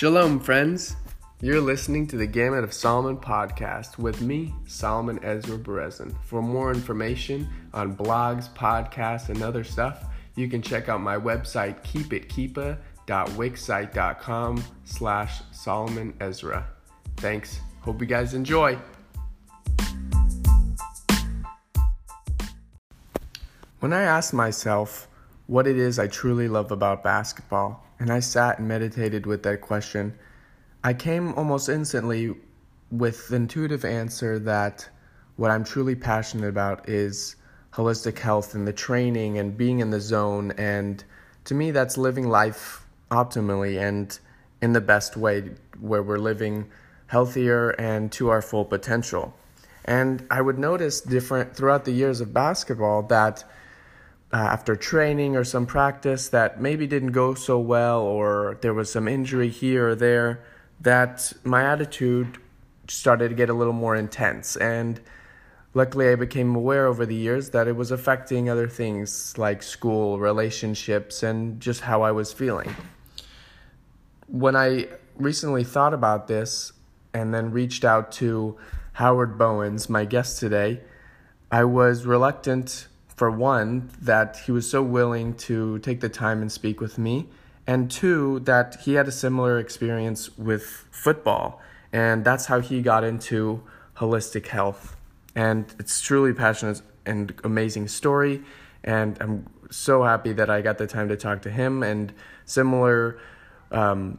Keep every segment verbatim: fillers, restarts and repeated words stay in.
Shalom, friends. You're listening to the Gamut of Solomon podcast with me, Solomon Ezra Berezin. For more information on blogs, podcasts, and other stuff, you can check out my website, keep it keepa dot wixsite dot com slash Solomon Ezra. Thanks. Hope you guys enjoy. When I asked myself what it is I truly love about basketball, and I sat and meditated with that question, I came almost instantly with the intuitive answer that what I'm truly passionate about is holistic health and the training and being in the zone. And to me, that's living life optimally and in the best way, where we're living healthier and to our full potential. And I would notice different throughout the years of basketball that Uh, after training or some practice that maybe didn't go so well, or there was some injury here or there, that my attitude started to get a little more intense. And luckily I became aware over the years that it was affecting other things like school, relationships, and just how I was feeling. When I recently thought about this and then reached out to Howard Bowens, my guest today, I was reluctant, for one, that he was so willing to take the time and speak with me, and two, that he had a similar experience with football, and that's how he got into holistic health. And it's truly passionate and amazing story, and I'm so happy that I got the time to talk to him and similar um,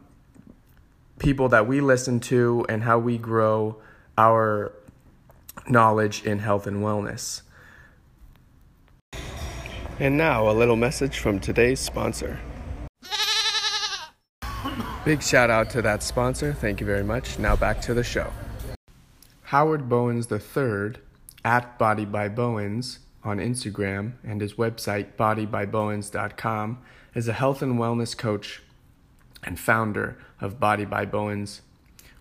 people that we listen to and how we grow our knowledge in health and wellness. And now, a little message from today's sponsor. Big shout out to that sponsor. Thank you very much. Now back to the show. Howard Bowens the third, at Body by Bowens on Instagram, and his website, body by bowens dot com, is a health and wellness coach and founder of Body by Bowens,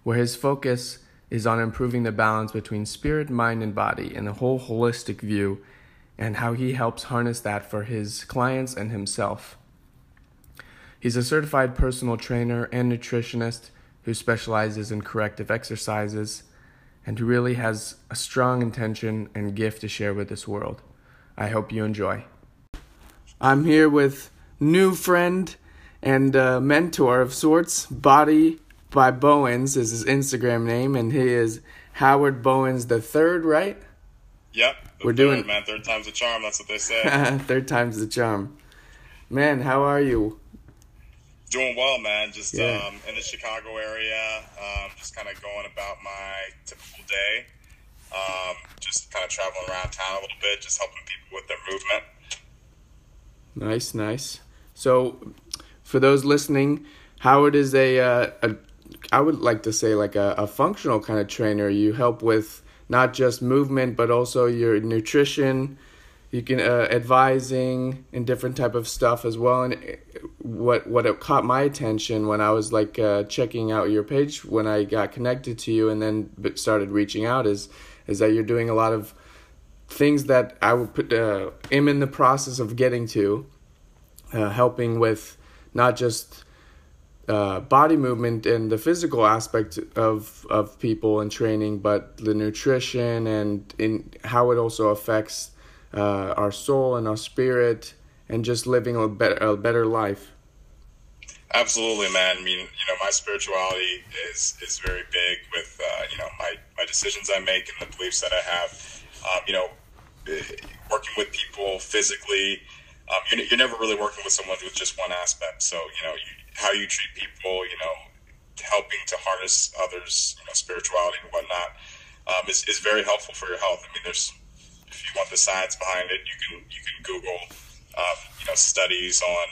where his focus is on improving the balance between spirit, mind, and body in a whole holistic view, and how he helps harness that for his clients and himself. He's a certified personal trainer and nutritionist who specializes in corrective exercises and who really has a strong intention and gift to share with this world. I hope you enjoy. I'm here with new friend and uh, mentor of sorts. Body by Bowens is his Instagram name, and he is Howard Bowens the third, right? Yep. We're third, doing man. Third time's a charm. That's what they say. Third time's the charm. Man, how are you? Doing well, man. Just yeah. um, in the Chicago area. Um, just kind of going about my typical day. Um, just kind of traveling around town a little bit, just helping people with their movement. Nice, nice. So, for those listening, Howard is a, uh, a I would like to say like a, a functional kind of trainer. You help with not just movement, but also your nutrition. You can uh, advising and different type of stuff as well. And what what it caught my attention when I was like uh, checking out your page when I got connected to you and then started reaching out is is that you're doing a lot of things that I would put uh, am in the process of getting to, uh, helping with not just Uh, body movement and the physical aspect of of people and training, but the nutrition and in how it also affects uh, our soul and our spirit and just living a better a better life. Absolutely, man. I mean, you know, my spirituality is is very big with uh, you know my my decisions I make and the beliefs that I have. Um, you know, working with people physically, um, you're, you're never really working with someone with just one aspect. So you know you. How you treat people, you know, helping to harness others, you know, spirituality and whatnot, um, is, is very helpful for your health. I mean, there's, if you want the science behind it, you can, you can Google, um, you know, studies on,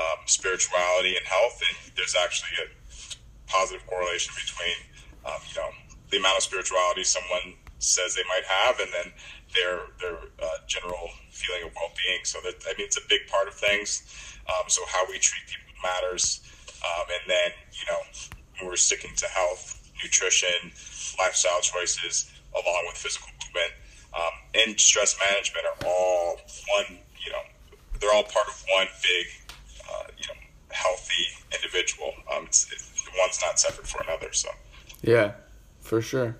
um, spirituality and health. And there's actually a positive correlation between, um, you know, the amount of spirituality someone says they might have, and then their, their, uh, general feeling of well-being. So that, I mean, it's a big part of things. Um, so how we treat people matters, um, and then you know when we're sticking to health, nutrition, lifestyle choices, along with physical movement, um, and stress management are all one. You know, they're all part of one big, uh, you know, healthy individual. Um, it's, it, one's not Yeah, for sure.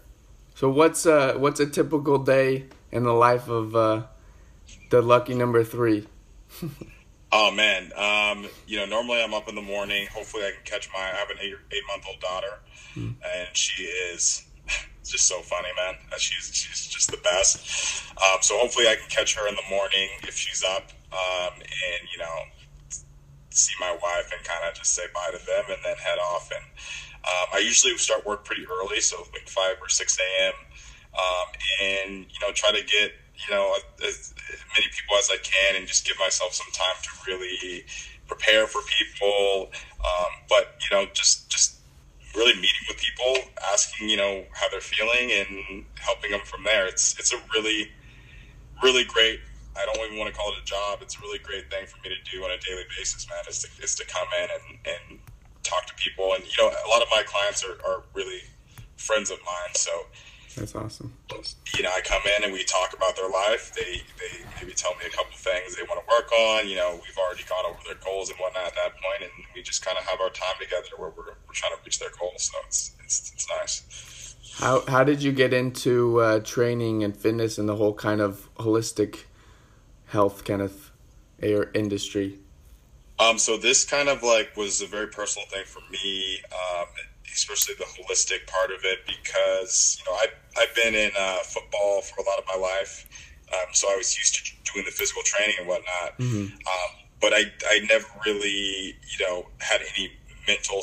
So what's uh what's a typical day in the life of uh the lucky number three? Oh man, um, you know, normally I'm up in the morning. Hopefully I can catch my, I have an eight, eight month old daughter, mm. and she is just so funny, man. She's, she's just the best. Um, so hopefully I can catch her in the morning if she's up, um, and, you know, see my wife and kind of just say bye to them and then head off. And um, I usually start work pretty early, so like five or six a.m. Um, and, you know, try to get, you know, as many people as I can and just give myself some time to really prepare for people. Um, but, you know, just, just really meeting with people, asking, you know, how they're feeling and helping them from there. It's, it's a really, really great, I don't even want to call it a job. It's a really great thing for me to do on a daily basis, man, is to, is to come in and, and talk to people. And, you know, a lot of my clients are, are really friends of mine. So, that's awesome. You know, I come in and we talk about their life. They they maybe tell me a couple things they want to work on. You know, we've already gone over their goals and whatnot at that point, and we just kind of have our time together where we're we're trying to reach their goals. So it's it's, it's nice. How how did you get into uh, training and fitness and the whole kind of holistic health kind of industry? Um, so this kind of like was a very personal thing for me. Um, especially the holistic part of it, because, you know, I, I've been in uh, football for a lot of my life. Um, so I was used to doing the physical training and whatnot. Mm-hmm. Um, but I, I never really, you know, had any mental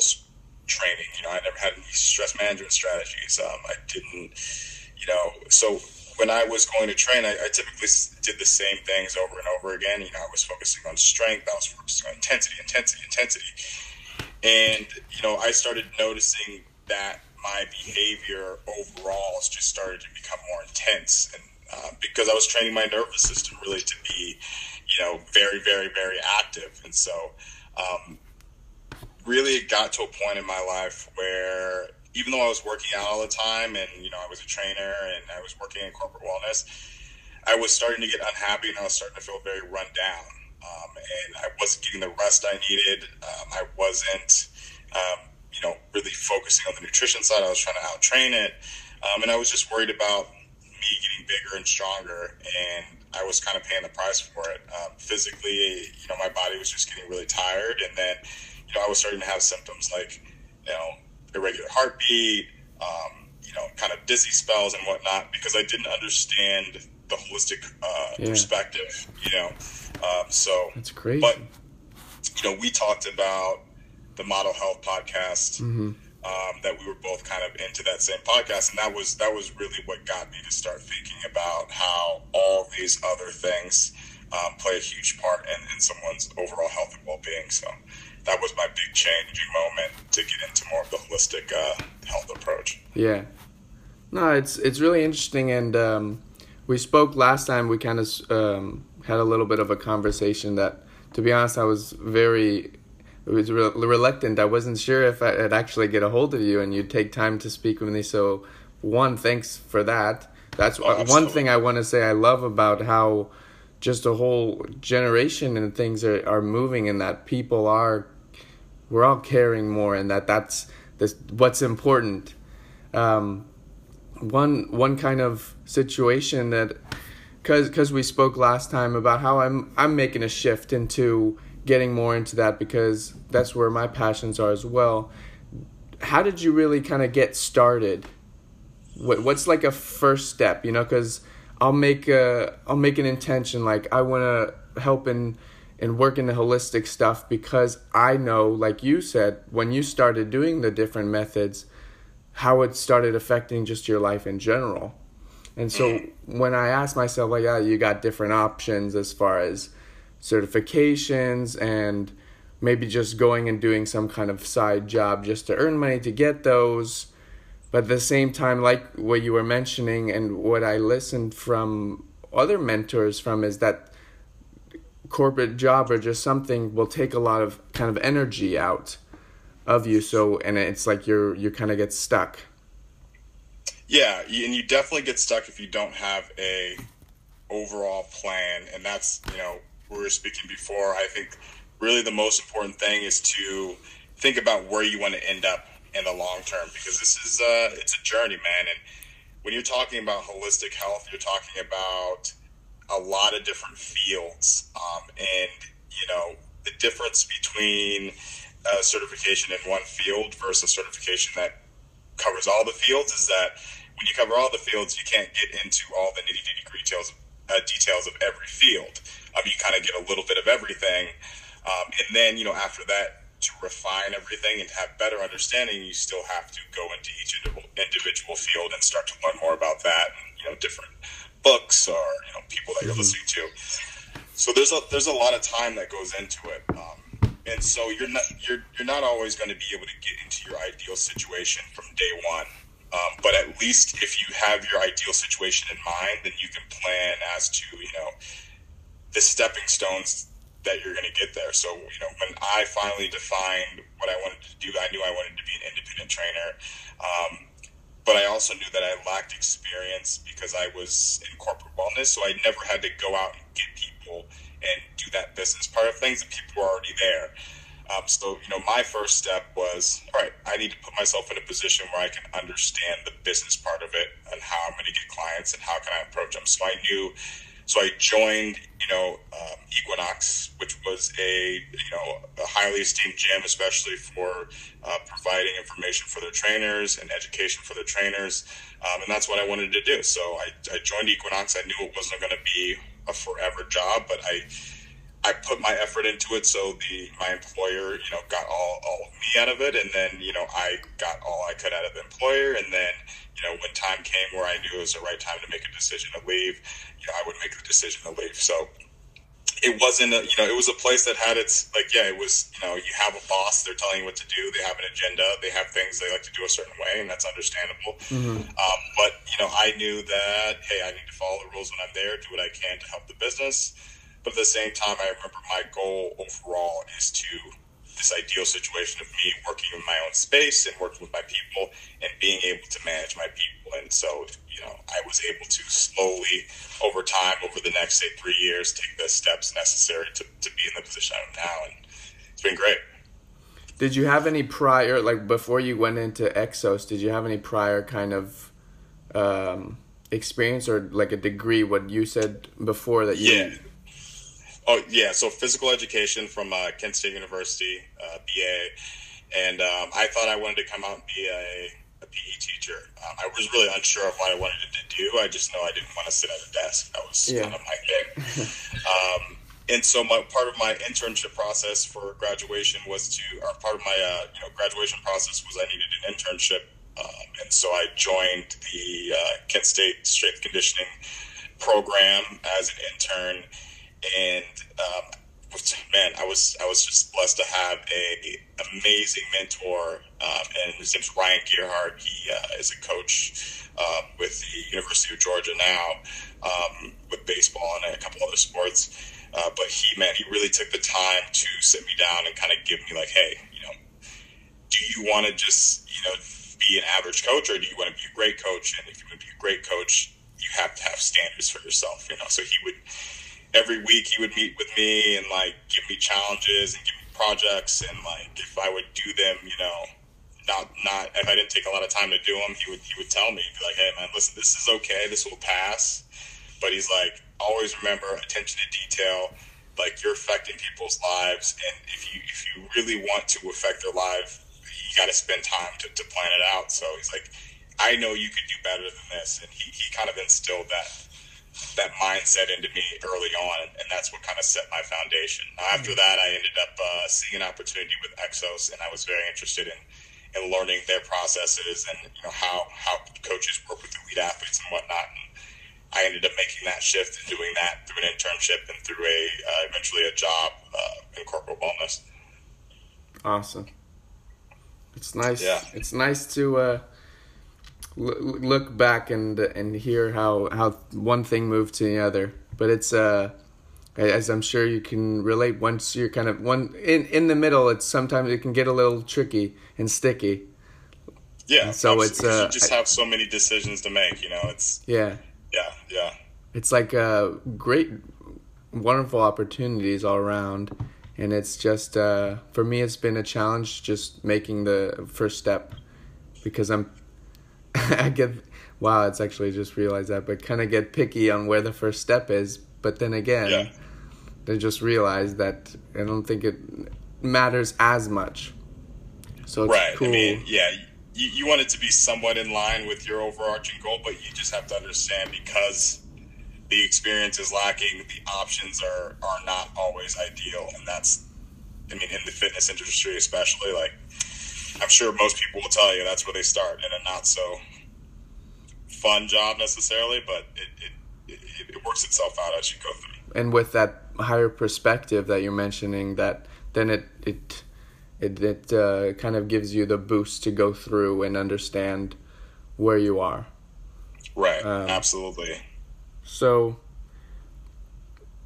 training. You know, I never had any stress management strategies. Um, I didn't, you know, so when I was going to train, I, I typically did the same things over and over again. You know, I was focusing on strength. I was focusing on intensity, intensity, intensity. And, you know, I started noticing that my behavior overall has just started to become more intense. And uh, because I was training my nervous system really to be, you know, very, very, very active. And so um, really it got to a point in my life where even though I was working out all the time and, you know, I was a trainer and I was working in corporate wellness, I was starting to get unhappy and I was starting to feel very run down. Um, and I wasn't getting the rest I needed. Um, I wasn't, um, you know, really focusing on the nutrition side. I was trying to out-train it. Um, and I was just worried about me getting bigger and stronger. And I was kind of paying the price for it. Um, physically, you know, my body was just getting really tired. And then, you know, I was starting to have symptoms like, you know, irregular heartbeat, um, you know, kind of dizzy spells and whatnot, because I didn't understand the holistic uh, yeah. perspective, you know. Um, so that's crazy. But you know, we talked about the Model Health podcast, mm-hmm. um, that we were both kind of into that same podcast, and that was that was really what got me to start thinking about how all these other things um, play a huge part in, in someone's overall health and well-being. So that was my big changing moment to get into more of the holistic uh, health approach. Yeah, no, it's it's really interesting, and um, we spoke last time. We kind of. Um, had a little bit of a conversation that, to be honest, I was very it was re- reluctant. I wasn't sure if I'd actually get a hold of you and you'd take time to speak with me. So, one, thanks for that. That's oh, one thing I want to say I love about how just a whole generation and things are, are moving, and that people are, we're all caring more, and that that's this, what's important. Um, one one kind of situation that... Cause, cause we spoke last time about how I'm, I'm making a shift into getting more into that, because that's where my passions are as well. How did you really kind of get started? What, what's like a first step, you know? Cause I'll make a, I'll make an intention, like I want to help in, in work in the holistic stuff, because I know, like you said, when you started doing the different methods, how it started affecting just your life in general. And so when I asked myself, like, oh, you got different options as far as certifications and maybe just going and doing some kind of side job just to earn money to get those. But at the same time, like what you were mentioning and what I listened from other mentors from, is that corporate job or just something will take a lot of kind of energy out of you. So, and it's like you're you kind of get stuck. Yeah, and you definitely get stuck if you don't have a overall plan, and that's, you know, we were speaking before. I think really the most important thing is to think about where you want to end up in the long term, because this is uh, it's a journey, man. And when you're talking about holistic health, you're talking about a lot of different fields, um, and you know, the difference between uh, certification in one field versus certification that covers all the fields is that when you cover all the fields, you can't get into all the nitty-gritty details, uh, details of every field. I mean, you kind of get a little bit of everything, um, and then you know, after that, to refine everything and have better understanding, you still have to go into each individual field and start to learn more about that, and you know, different books or you know, people that you're listening to. So there's a there's a lot of time that goes into it, um, and so you're not you're you're not always going to be able to get into your ideal situation from day one. Um, but at least if you have your ideal situation in mind, then you can plan as to you know the stepping stones that you're going to get there. So, you know, when I finally defined what I wanted to do, I knew I wanted to be an independent trainer. Um, but I also knew that I lacked experience because I was in corporate wellness. So I never had to go out and get people and do that business part of things. And people were already there. Um, so, you know, my first step was, all right, I need to put myself in a position where I can understand the business part of it and how I'm going to get clients and how can I approach them. So I knew So I joined, you know, um, Equinox, which was a, you know, a highly esteemed gym, especially for uh, providing information for their trainers and education for their trainers. Um, and that's what I wanted to do. So I, I joined Equinox. I knew it wasn't going to be a forever job, but I I put my effort into it. So the my employer, you know, got all, all of me out of it. And then, you know, I got all I could out of the employer. And then, you know, when time came where I knew it was the right time to make a decision to leave, you know, I would make the decision to leave. So it wasn't, a, you know, it was a place that had its, like, yeah, it was, you know, you have a boss, they're telling you what to do. They have an agenda. They have things they like to do a certain way, and that's understandable. Mm-hmm. Um, but, you know, I knew that, hey, I need to follow the rules when I'm there, do what I can to help the business. But at the same time, I remember my goal overall is to this ideal situation of me working in my own space and working with my people and being able to manage my people. And so, you know, I was able to slowly over time, over the next, say, three years, take the steps necessary to, to be in the position I'm now. And it's been great. Did you have any prior, like before you went into Exos, did you have any prior kind of um, experience or like a degree, what you said before that you... Yeah. Oh, yeah. So physical education from uh, Kent State University, uh, B A. And um, I thought I wanted to come out and be a, a P E teacher. Um, I was really unsure of what I wanted to do. I just know I didn't want to sit at a desk. That was yeah. kind of my thing. um, and so my part of my internship process for graduation was to, or part of my uh, you know graduation process was I needed an internship. Um, and so I joined the uh, Kent State Strength Conditioning program as an intern. And, um, man, I was, I was just blessed to have a amazing mentor, um, and his name's Ryan Gearhart. He, uh, is a coach, um, with the University of Georgia now, um, with baseball and a couple other sports. Uh, but he, man, he really took the time to sit me down and kind of give me like, hey, you know, do you want to just, you know, be an average coach, or do you want to be a great coach? And if you want to be a great coach, you have to have standards for yourself, you know? So he would, every week he would meet with me and like give me challenges and give me projects, and like if I would do them, you know, not not if I didn't take a lot of time to do them, he would he would tell me, he'd be like, hey man, listen, this is okay, this will pass. But he's like, always remember attention to detail. Like, you're affecting people's lives, and if you if you really want to affect their life, you got to spend time to, to plan it out. So he's like, I know you could do better than this, and he he kind of instilled that. that mindset into me early on, and that's what kind of set my foundation. After that, I ended up uh, seeing an opportunity with Exos, and I was very interested in in learning their processes and you know how how coaches work with elite athletes and whatnot. And I ended up making that shift and doing that through an internship and through a uh, eventually a job uh, in corporate wellness. Awesome. It's nice. Yeah. It's nice to. Uh... look back and and hear how how one thing moved to the other, but it's uh as I'm sure you can relate, once you're kind of one in in the middle, it's sometimes it can get a little tricky and sticky. Yeah, and so it's uh, you just have so many decisions to make, you know. It's yeah yeah yeah it's like uh great wonderful opportunities all around, And it's just, uh, for me, it's been a challenge just making the first step, because I'm, I get, wow, it's actually just realized that, but kind of get picky on where the first step is. But then again, yeah. I just realized that I don't think it matters as much. So it's right. cool. I mean, yeah, you, you want it to be somewhat in line with your overarching goal, but you just have to understand, because the experience is lacking, the options are, are not always ideal. And that's, I mean, in the fitness industry especially, like, I'm sure most people will tell you that's where they start, in a not so fun job necessarily, but it, it, it, it works itself out as you go through. And with that higher perspective that you're mentioning, that then it it it, it uh, kind of gives you the boost to go through and understand where you are. Right, um, absolutely. So,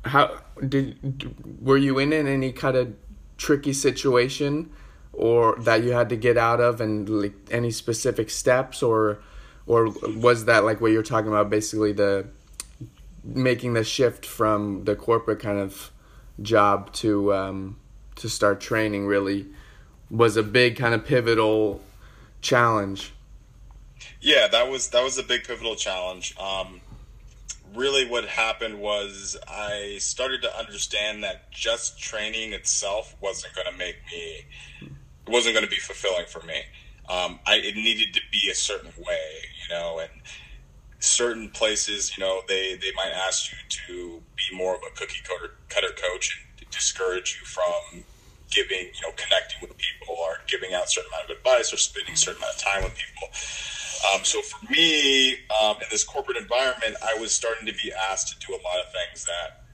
how did were you in in any kind of tricky situation, or that you had to get out of, and like any specific steps, or, or was that like what you're talking about, basically the making the shift from the corporate kind of job to um, to start training really was a big kind of pivotal challenge? Yeah, that was that was a big pivotal challenge. Um, Really what happened was I started to understand that just training itself wasn't going to make me, it wasn't going to be fulfilling for me. Um, I, it needed to be a certain way, you know, and certain places, you know, they, they might ask you to be more of a cookie cutter, cutter coach and discourage you from giving, you know, connecting with people, or giving out a certain amount of advice, or spending a certain amount of time with people. Um, so for me, um, in this corporate environment, I was starting to be asked to do a lot of things that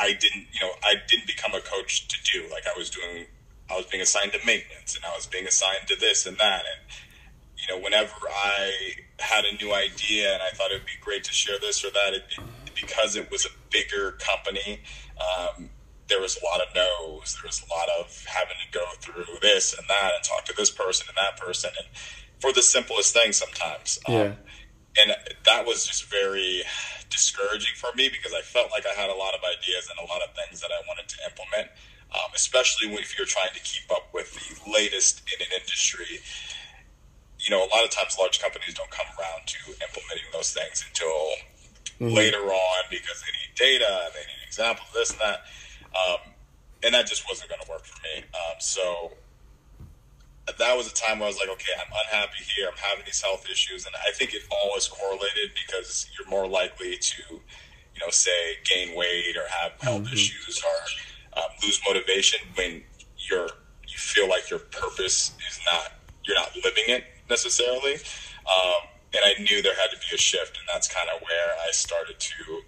I didn't, you know, I didn't become a coach to do. Like I was doing, I was being assigned to maintenance, and I was being assigned to this and that. And, you know, whenever I had a new idea and I thought it'd be great to share this or that, it, it, because it was a bigger company, um, there was a lot of no's, there was a lot of having to go through this and that, and talk to this person and that person. And, for the simplest thing sometimes. Yeah. Um, and that was just very discouraging for me, because I felt like I had a lot of ideas and a lot of things that I wanted to implement, um, especially if you're trying to keep up with the latest in an industry. You know, a lot of times large companies don't come around to implementing those things until mm-hmm. later on, because they need data and they need examples, this and that. Um, and that just wasn't going to work for me. Um, so... that was a time where I was like, okay, I'm unhappy here. I'm having these health issues. And I think it all is correlated, because you're more likely to, you know, say gain weight or have health mm-hmm. issues, or um, lose motivation when you're, you feel like your purpose is not, you're not living it necessarily. Um, and I knew there had to be a shift. And that's kind of where I started to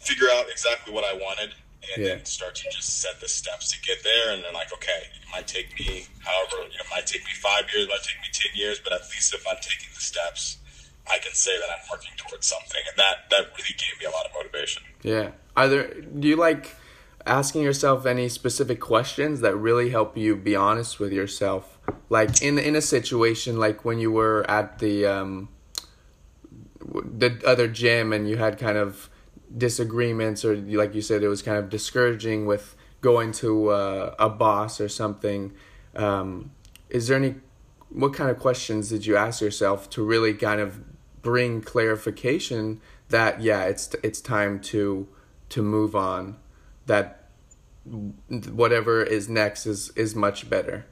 figure out exactly what I wanted. And yeah. then start to just set the steps to get there. And then like, okay, it might take me however, you know, it might take me five years, it might take me ten years, but at least if I'm taking the steps, I can say that I'm working towards something. And that, that really gave me a lot of motivation. Yeah. Are there, do you like asking yourself any specific questions that really help you be honest with yourself? Like in, in a situation, like when you were at the, um, the other gym and you had kind of disagreements, or like you said, it was kind of discouraging with going to uh, a boss or something. Um, is there any, what kind of questions did you ask yourself to really kind of bring clarification that, yeah, it's, it's time to, to move on, that whatever is next is, is much better?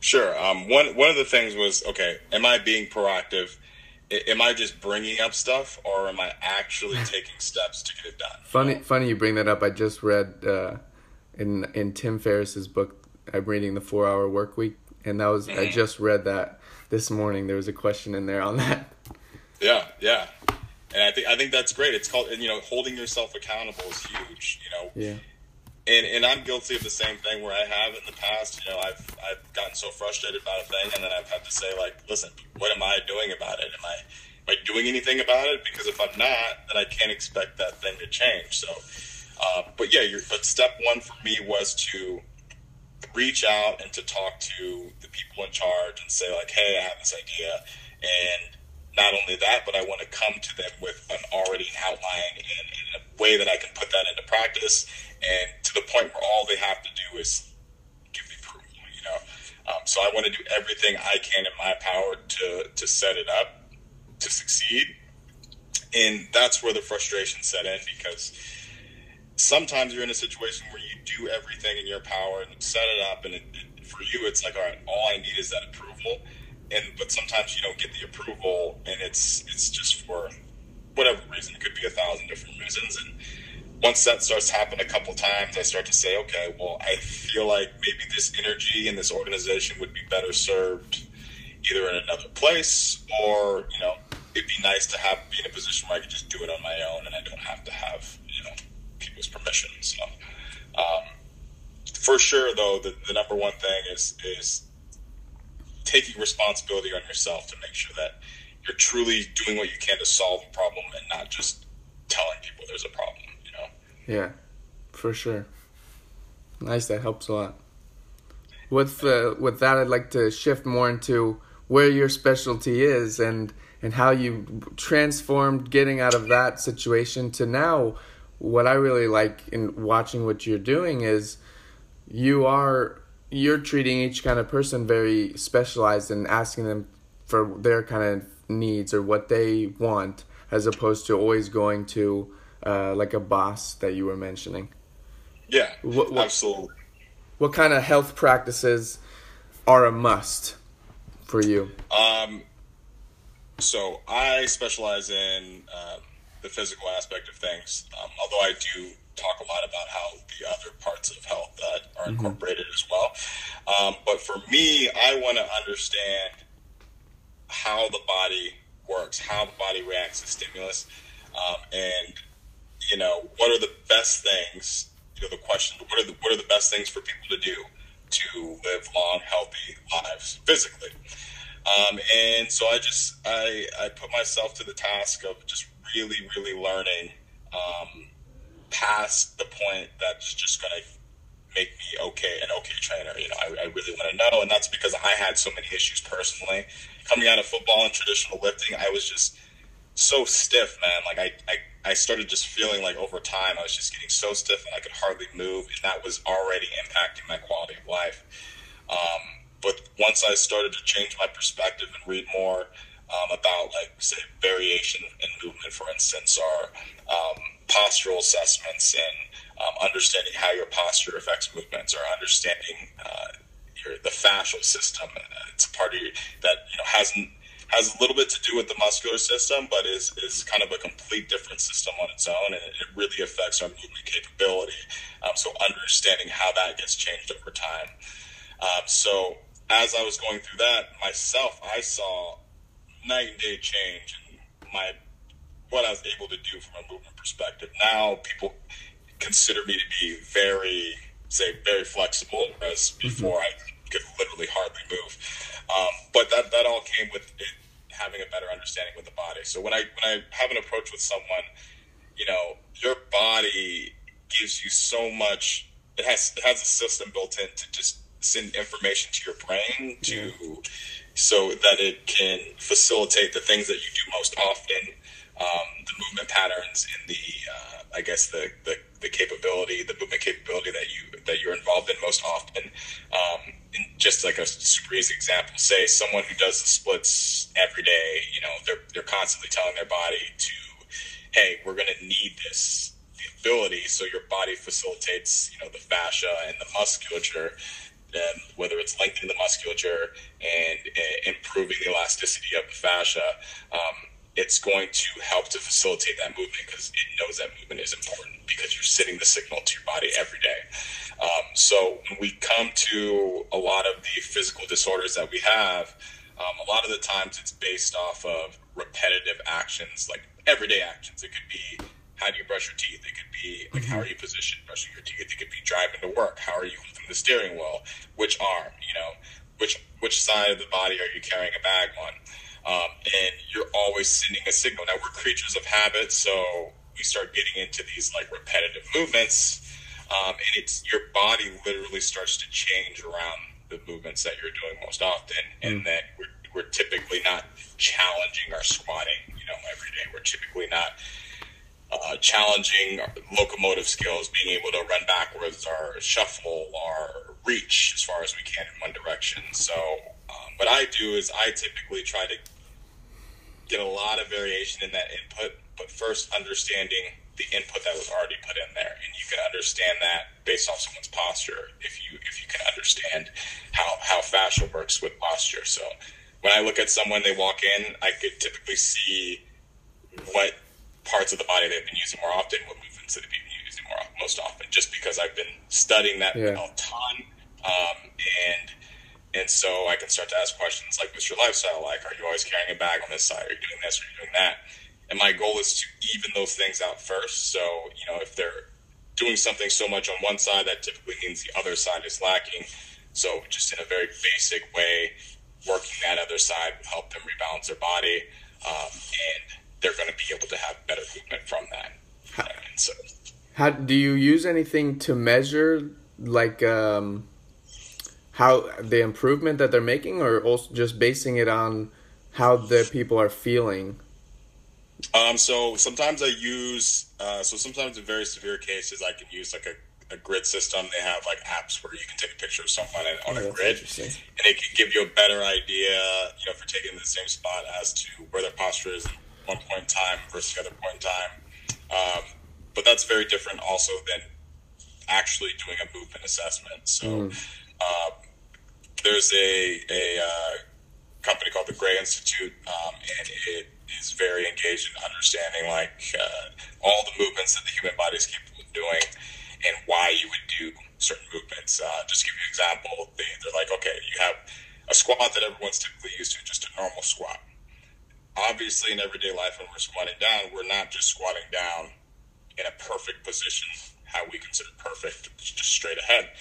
Sure. Um, one, one of the things was, okay, am I being proactive? Am I just bringing up stuff, or am I actually taking steps to get it done? Funny, funny you bring that up. I just read uh, in in Tim Ferriss's book, I'm reading The four-Hour Work Week, and that was mm-hmm. I just read that this morning. There was a question in there on that. Yeah, yeah, and I think I think that's great. It's called, and you know, holding yourself accountable is huge. You know, yeah. And and I'm guilty of the same thing, where I have in the past, you know, I've I've gotten so frustrated about a thing, and then I've had to say, like, listen, what am I doing about it? Am I am I doing anything about it? Because if I'm not, then I can't expect that thing to change. So, uh, but yeah, you're, but step one for me was to reach out and to talk to the people in charge and say, like, hey, I have this idea, and not only that, but I want to come to them with an already outline and, and a way that I can put that into practice, and to the point where all they have to do is give me proof, you know. Um, so I want to do everything I can in my power to to set it up to succeed. And that's where the frustration set in, because sometimes you're in a situation where you do everything in your power and set it up, and it, it, for you it's like, all right, all I need is that approval. And but sometimes you don't get the approval, and it's it's just for whatever reason. It could be a thousand different reasons. And once that starts to happen a couple times, I start to say, okay, well, I feel like maybe this energy and this organization would be better served either in another place, or, you know, it'd be nice to have be in a position where I could just do it on my own and I don't have to have, you know, people's permission. So um, for sure, though, the, the number one thing is is taking responsibility on yourself to make sure that you're truly doing what you can to solve a problem and not just telling people there's a problem, you know? Yeah, for sure. Nice. That helps a lot. With, uh, with that, I'd like to shift more into where your specialty is and, and how you transformed getting out of that situation to now. What I really like in watching what you're doing is you are, you're treating each kind of person very specialized and asking them for their kind of needs or what they want, as opposed to always going to uh, like a boss that you were mentioning. Yeah, what, what, absolutely. What kind of health practices are a must for you? Um, so I specialize in uh, the physical aspect of things, um, although I do talk a lot about how the other parts of health that are incorporated mm-hmm. as well. Um, but for me, I want to understand how the body works, how the body reacts to stimulus, um, and, you know, what are the best things, you know, the question, what are the, what are the best things for people to do to live long, healthy lives physically? Um, and so I just, I, I put myself to the task of just really, really learning, um, past the point that's just going to make me okay, an okay trainer. You know, I, I really want to know. And that's because I had so many issues personally. Coming out of football and traditional lifting, I was just so stiff, man. Like I, I, I started just feeling like over time, I was just getting so stiff and I could hardly move. And that was already impacting my quality of life. Um, but once I started to change my perspective and read more um, about, like, say, variation in movement, for instance, or um, postural assessments and um, understanding how your posture affects movements, or understanding uh, your, the fascial system. It's a part of your, that, you know, hasn't has a little bit to do with the muscular system, but is is kind of a complete different system on its own, and it, it really affects our movement capability. Um, so understanding how that gets changed over time. Um, so as I was going through that myself, I saw night and day change in my what I was able to do from a movement perspective. Now people consider me to be very, say, very flexible, whereas before mm-hmm. I could literally hardly move. Um, but that, that all came with it, having a better understanding with the body. So when I, when I have an approach with someone, you know, your body gives you so much, it has, it has a system built in to just send information to your brain to, yeah. so that it can facilitate the things that you do most often. Um, the movement patterns and the, uh, I guess the, the, the capability, the movement capability that you, that you're involved in most often. Um, and just like a super easy example, say someone who does the splits every day, you know, they're, they're constantly telling their body to, hey, we're going to need this ability. So your body facilitates, you know, the fascia and the musculature, and whether it's lengthening the musculature and uh, improving the elasticity of the fascia, um, it's going to help to facilitate that movement because it knows that movement is important because you're sending the signal to your body every day. Um, so when we come to a lot of the physical disorders that we have, um, a lot of the times it's based off of repetitive actions, like everyday actions. It could be, how do you brush your teeth? It could be, like, how are you positioned brushing your teeth? It could be driving to work. How are you holding the steering wheel? Which arm, you know, which, which side of the body are you carrying a bag on? Um, and you're always sending a signal. Now, we're creatures of habit, so we start getting into these, like, repetitive movements, um, and it's your body literally starts to change around the movements that you're doing most often, and mm. then we're, we're typically not challenging our squatting, you know, every day. We're typically not uh, challenging our locomotive skills, being able to run backwards or shuffle or reach as far as we can in one direction. So um, what I do is I typically try to get a lot of variation in that input, but first understanding the input that was already put in there. And you can understand that based off someone's posture, if you if you can understand how, how fascia works with posture. So when I look at someone, they walk in, I could typically see what parts of the body they've been using more often, what movements that they've been using more most often, just because I've been studying that yeah. a ton. Um, and and so I can start to ask questions like, what's your lifestyle like? Are you always carrying a bag on this side? Are you doing this? Are you doing that? And my goal is to even those things out first. So, you know, if they're doing something so much on one side, that typically means the other side is lacking. So just in a very basic way, working that other side will help them rebalance their body. Um, and they're going to be able to have better movement from that. How, and so, how do you use anything to measure, like, um, how the improvement that they're making, or also just basing it on how the people are feeling? Um, so sometimes I use, uh, so sometimes in very severe cases, I can use like a, a grid system. They have like apps where you can take a picture of someone on a oh, grid, and it can give you a better idea, you know, if you're taking the same spot as to where their posture is at one point in time versus the other point in time. Um, but that's very different also than actually doing a movement assessment. So, mm. um, there's a, a, uh, company called the Gray Institute, um, and it is very engaged in understanding like uh, all the movements that the human body is capable of doing and why you would do certain movements. Uh, just to give you an example, they, they're like, okay, you have a squat that everyone's typically used to, just a normal squat. Obviously, in everyday life when we're squatting down, we're not just squatting down in a perfect position, how we consider perfect, just straight ahead.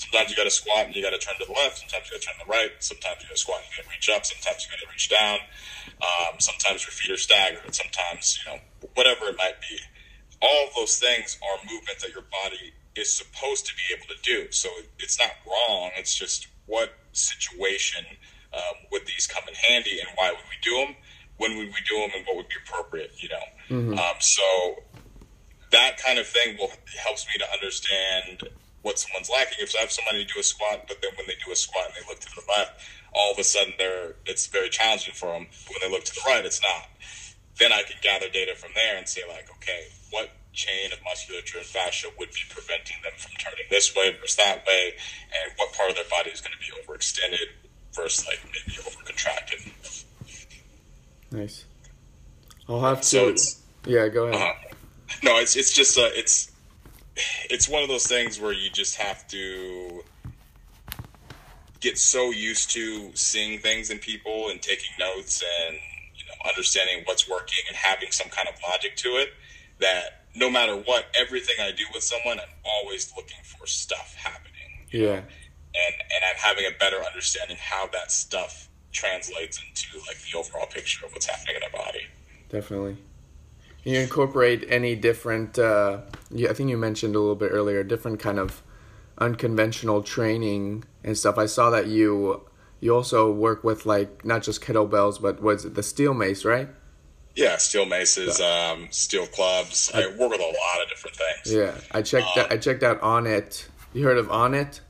Sometimes you got to squat and you got to turn to the left. Sometimes you got to turn to the right. Sometimes you got to squat and you got to reach up. Sometimes you got to reach down. Um, sometimes your feet are staggered. Sometimes, you know, whatever it might be. All of those things are movements that your body is supposed to be able to do. So it's not wrong. It's just what situation um, would these come in handy, and why would we do them? When would we do them, and what would be appropriate? You know. Mm-hmm. Um, so that kind of thing will helps me to understand what someone's lacking. If I have somebody do a squat, but then when they do a squat and they look to the left, all of a sudden they're it's very challenging for them. But when they look to the right, it's not. Then I can gather data from there and say, like, okay, what chain of musculature and fascia would be preventing them from turning this way versus that way, and what part of their body is going to be overextended versus, like, maybe overcontracted. Nice. I'll have to. So it's, yeah, go ahead. Uh-huh. No, it's it's just uh, it's. It's one of those things where you just have to get so used to seeing things in people and taking notes and, you know, understanding what's working and having some kind of logic to it, that no matter what, everything I do with someone, I'm always looking for stuff happening. Yeah. And, and I'm having a better understanding how that stuff translates into like the overall picture of what's happening in their body. Definitely. You incorporate any different, uh, yeah, I think you mentioned a little bit earlier, different kind of unconventional training and stuff. I saw that you you also work with, like, not just kettlebells, but was it the steel mace, right? Yeah, steel maces, so, um, steel clubs. I, I work with a lot of different things. Yeah, I checked um, I checked out Onnit. You heard of Onnit?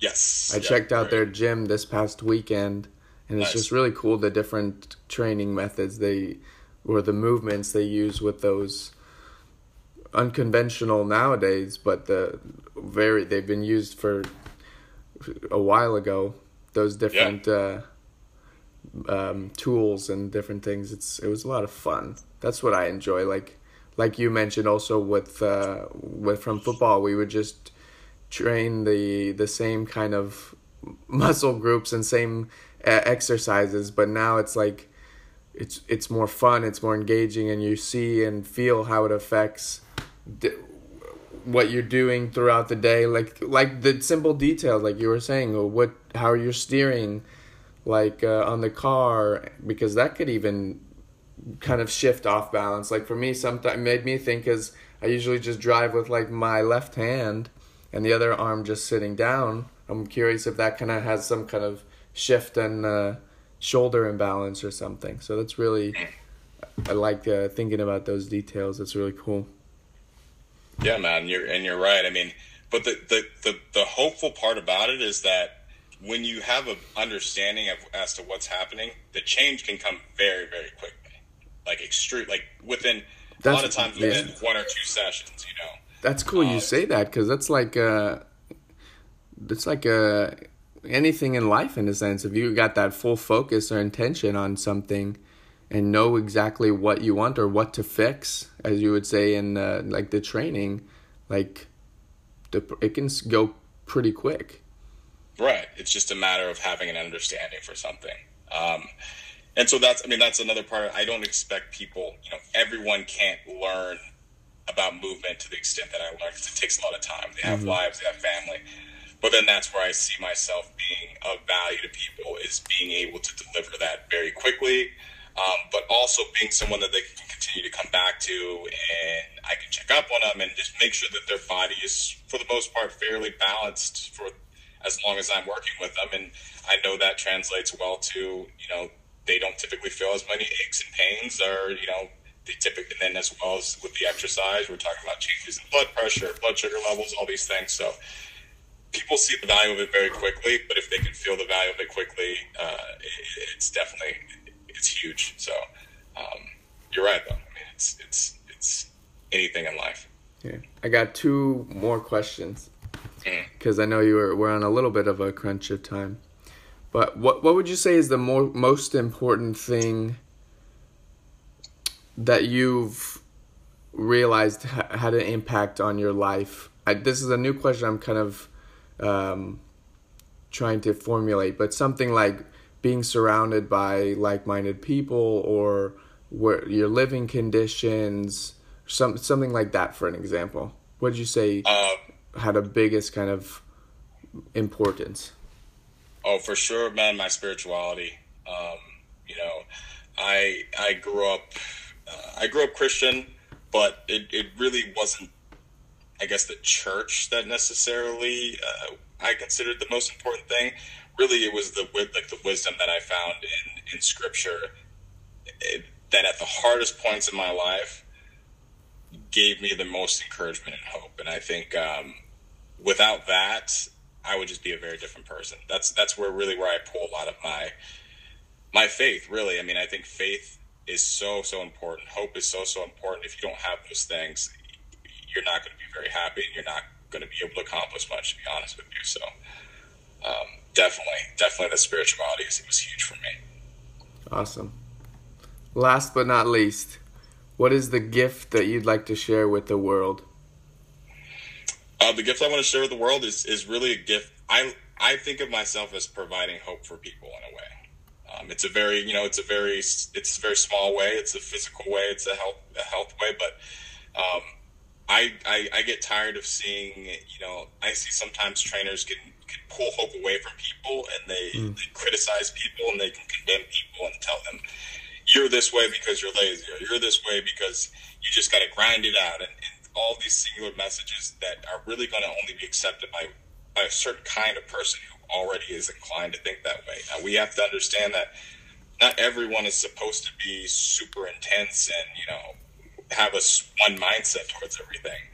Yes. I yeah, checked out right. their gym this past weekend, and it's nice. Just really cool, the different training methods they or the movements they use with those unconventional nowadays, but the very they've been used for a while ago. Those different yeah. uh, um, tools and different things. It's it was a lot of fun. That's what I enjoy. Like like you mentioned, also with uh, with from football, we would just train the the same kind of muscle groups and same uh, exercises. But now it's like. It's it's more fun, it's more engaging, and you see and feel how it affects d- what you're doing throughout the day, like like the simple details, like you were saying, or what how you're steering, like uh, on the car, because that could even kind of shift off balance. Like for me, sometimes made me think is I usually just drive with like my left hand and the other arm just sitting down. I'm curious if that kind of has some kind of shift and. Uh, shoulder imbalance or something. So that's really, I like uh, thinking about those details. That's really cool. Yeah, man, you're and you're right. I mean, but the the the, the hopeful part about it is that when you have an understanding of as to what's happening, the change can come very, very quickly. Like extreme, like within that's, a lot of times within yeah. one or two sessions, you know. That's cool. Um, you say that because that's like uh, that's like uh, anything in life in a sense. If you got that full focus or intention on something, and know exactly what you want or what to fix, as you would say in uh, like the training, like the, it can go pretty quick. Right. It's just a matter of having an understanding for something. Um, and so that's, I mean, that's another part. I don't expect people, you know, everyone can't learn about movement to the extent that I learned because it takes a lot of time. They have mm-hmm. lives, they have family. But then that's where I see myself being of value to people is being able to deliver that very quickly, um, but also being someone that they can continue to come back to and I can check up on them and just make sure that their body is, for the most part, fairly balanced for as long as I'm working with them. And I know that translates well to, you know, they don't typically feel as many aches and pains or, you know, they typically then as well as with the exercise, we're talking about changes in blood pressure, blood sugar levels, all these things. So people see the value of it very quickly, but if they can feel the value of it quickly, uh, it, it's definitely, it's huge. So um, you're right though. I mean, it's, it's, it's anything in life. Yeah. I got two more questions. Because I know you were we're on a little bit of a crunch of time, but what what would you say is the more, most important thing that you've realized ha- had an impact on your life? I, this is a new question I'm kind of um, trying to formulate, but something like being surrounded by like-minded people or where your living conditions, some something like that for an example. What did you say? Uh- had a biggest kind of importance? Oh, for sure, man, my spirituality. Um, you know, I I grew up uh, I grew up Christian, but it, it really wasn't, I guess, the church that necessarily uh, I considered the most important thing. Really, it was the like the wisdom that I found in, in Scripture it, that at the hardest points in my life gave me the most encouragement and hope. And I think um, without that, I would just be a very different person. That's that's where really where I pull a lot of my my faith, really. I mean, I think faith is so, so important. Hope is so, so important. If you don't have those things, you're not going to be very happy and you're not going to be able to accomplish much, to be honest with you. So um, definitely, definitely the spirituality is, it was huge for me. Awesome. Last but not least, what is the gift that you'd like to share with the world? Uh, the gift I want to share with the world is, is really a gift. I I think of myself as providing hope for people in a way. Um, it's a very, you know, it's a very, it's a very small way. It's a physical way. It's a health, a health way. But um, I, I I get tired of seeing, you know, I see sometimes trainers can, can pull hope away from people and they, mm. they criticize people and they can condemn people and tell them, you're this way because you're lazy, or you're this way because you just got to grind it out. And, and all these singular messages that are really going to only be accepted by, by a certain kind of person who already is inclined to think that way. Now, we have to understand that not everyone is supposed to be super intense and, you know, have a one mindset towards everything.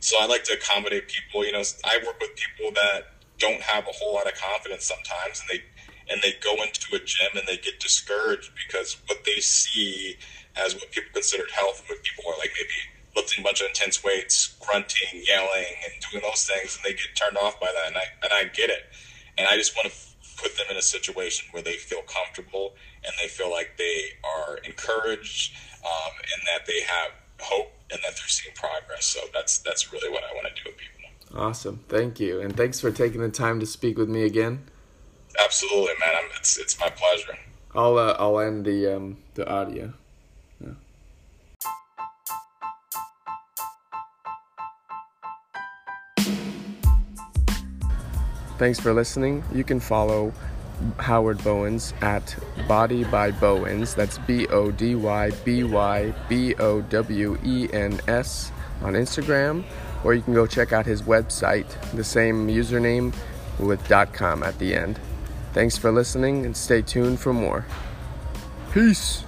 So I like to accommodate people. You know, I work with people that don't have a whole lot of confidence sometimes, and they and they go into a gym and they get discouraged because what they see as what people considered health and what people are like maybe lifting a bunch of intense weights, grunting, yelling, and doing those things, and they get turned off by that, and I, and I get it. And I just want to f- put them in a situation where they feel comfortable and they feel like they are encouraged um, and that they have hope and that they're seeing progress. So that's that's really what I want to do with people. Awesome. Thank you. And thanks for taking the time to speak with me again. Absolutely, man. I'm, it's it's my pleasure. I'll uh, I'll end the um the audio. Yeah. Thanks for listening. You can follow Howard Bowens at Body by Bowens. That's B O D Y B Y B O W E N S on Instagram, or you can go check out his website, the same username with .com at the end. Thanks for listening and stay tuned for more. Peace.